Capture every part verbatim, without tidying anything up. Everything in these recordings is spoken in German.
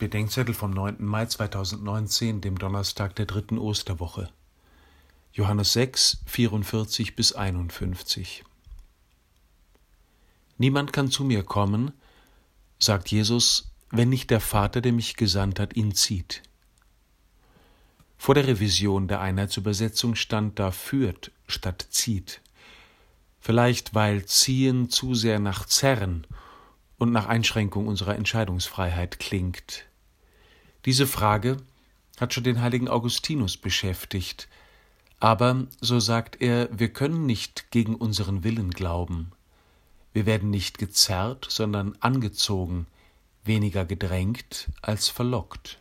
Bedenkzettel vom neunten Mai zweitausendneunzehn, dem Donnerstag der dritten Osterwoche. Johannes sechs, vierundvierzig bis einundfünfzig. Niemand kann zu mir kommen, sagt Jesus, wenn nicht der Vater, der mich gesandt hat, ihn zieht. Vor der Revision der Einheitsübersetzung stand da führt statt zieht. Vielleicht weil ziehen zu sehr nach Zerren und nach Einschränkung unserer Entscheidungsfreiheit klingt. Diese Frage hat schon den heiligen Augustinus beschäftigt, aber, so sagt er, wir können nicht gegen unseren Willen glauben. Wir werden nicht gezerrt, sondern angezogen, weniger gedrängt als verlockt.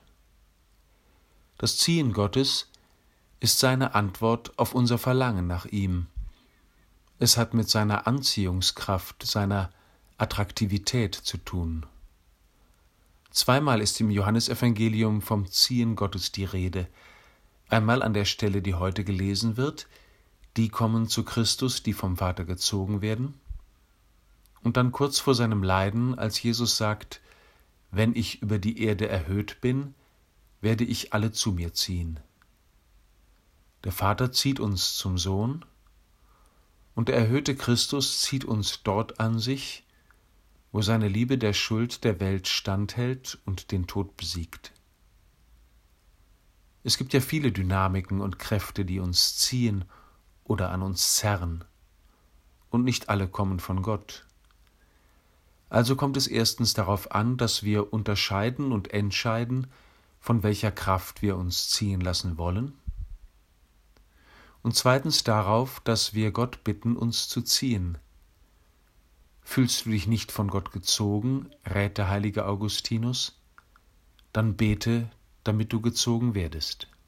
Das Ziehen Gottes ist seine Antwort auf unser Verlangen nach ihm. Es hat mit seiner Anziehungskraft, seiner Attraktivität zu tun. Zweimal ist im Johannesevangelium vom Ziehen Gottes die Rede. Einmal an der Stelle, die heute gelesen wird, die kommen zu Christus, die vom Vater gezogen werden. Und dann kurz vor seinem Leiden, als Jesus sagt, wenn ich über die Erde erhöht bin, werde ich alle zu mir ziehen. Der Vater zieht uns zum Sohn und der erhöhte Christus zieht uns dort an sich, wo seine Liebe der Schuld der Welt standhält und den Tod besiegt. Es gibt ja viele Dynamiken und Kräfte, die uns ziehen oder an uns zerren. Und nicht alle kommen von Gott. Also kommt es erstens darauf an, dass wir unterscheiden und entscheiden, von welcher Kraft wir uns ziehen lassen wollen. Und zweitens darauf, dass wir Gott bitten, uns zu ziehen. Fühlst du dich nicht von Gott gezogen, rät der heilige Augustinus, dann bete, damit du gezogen werdest.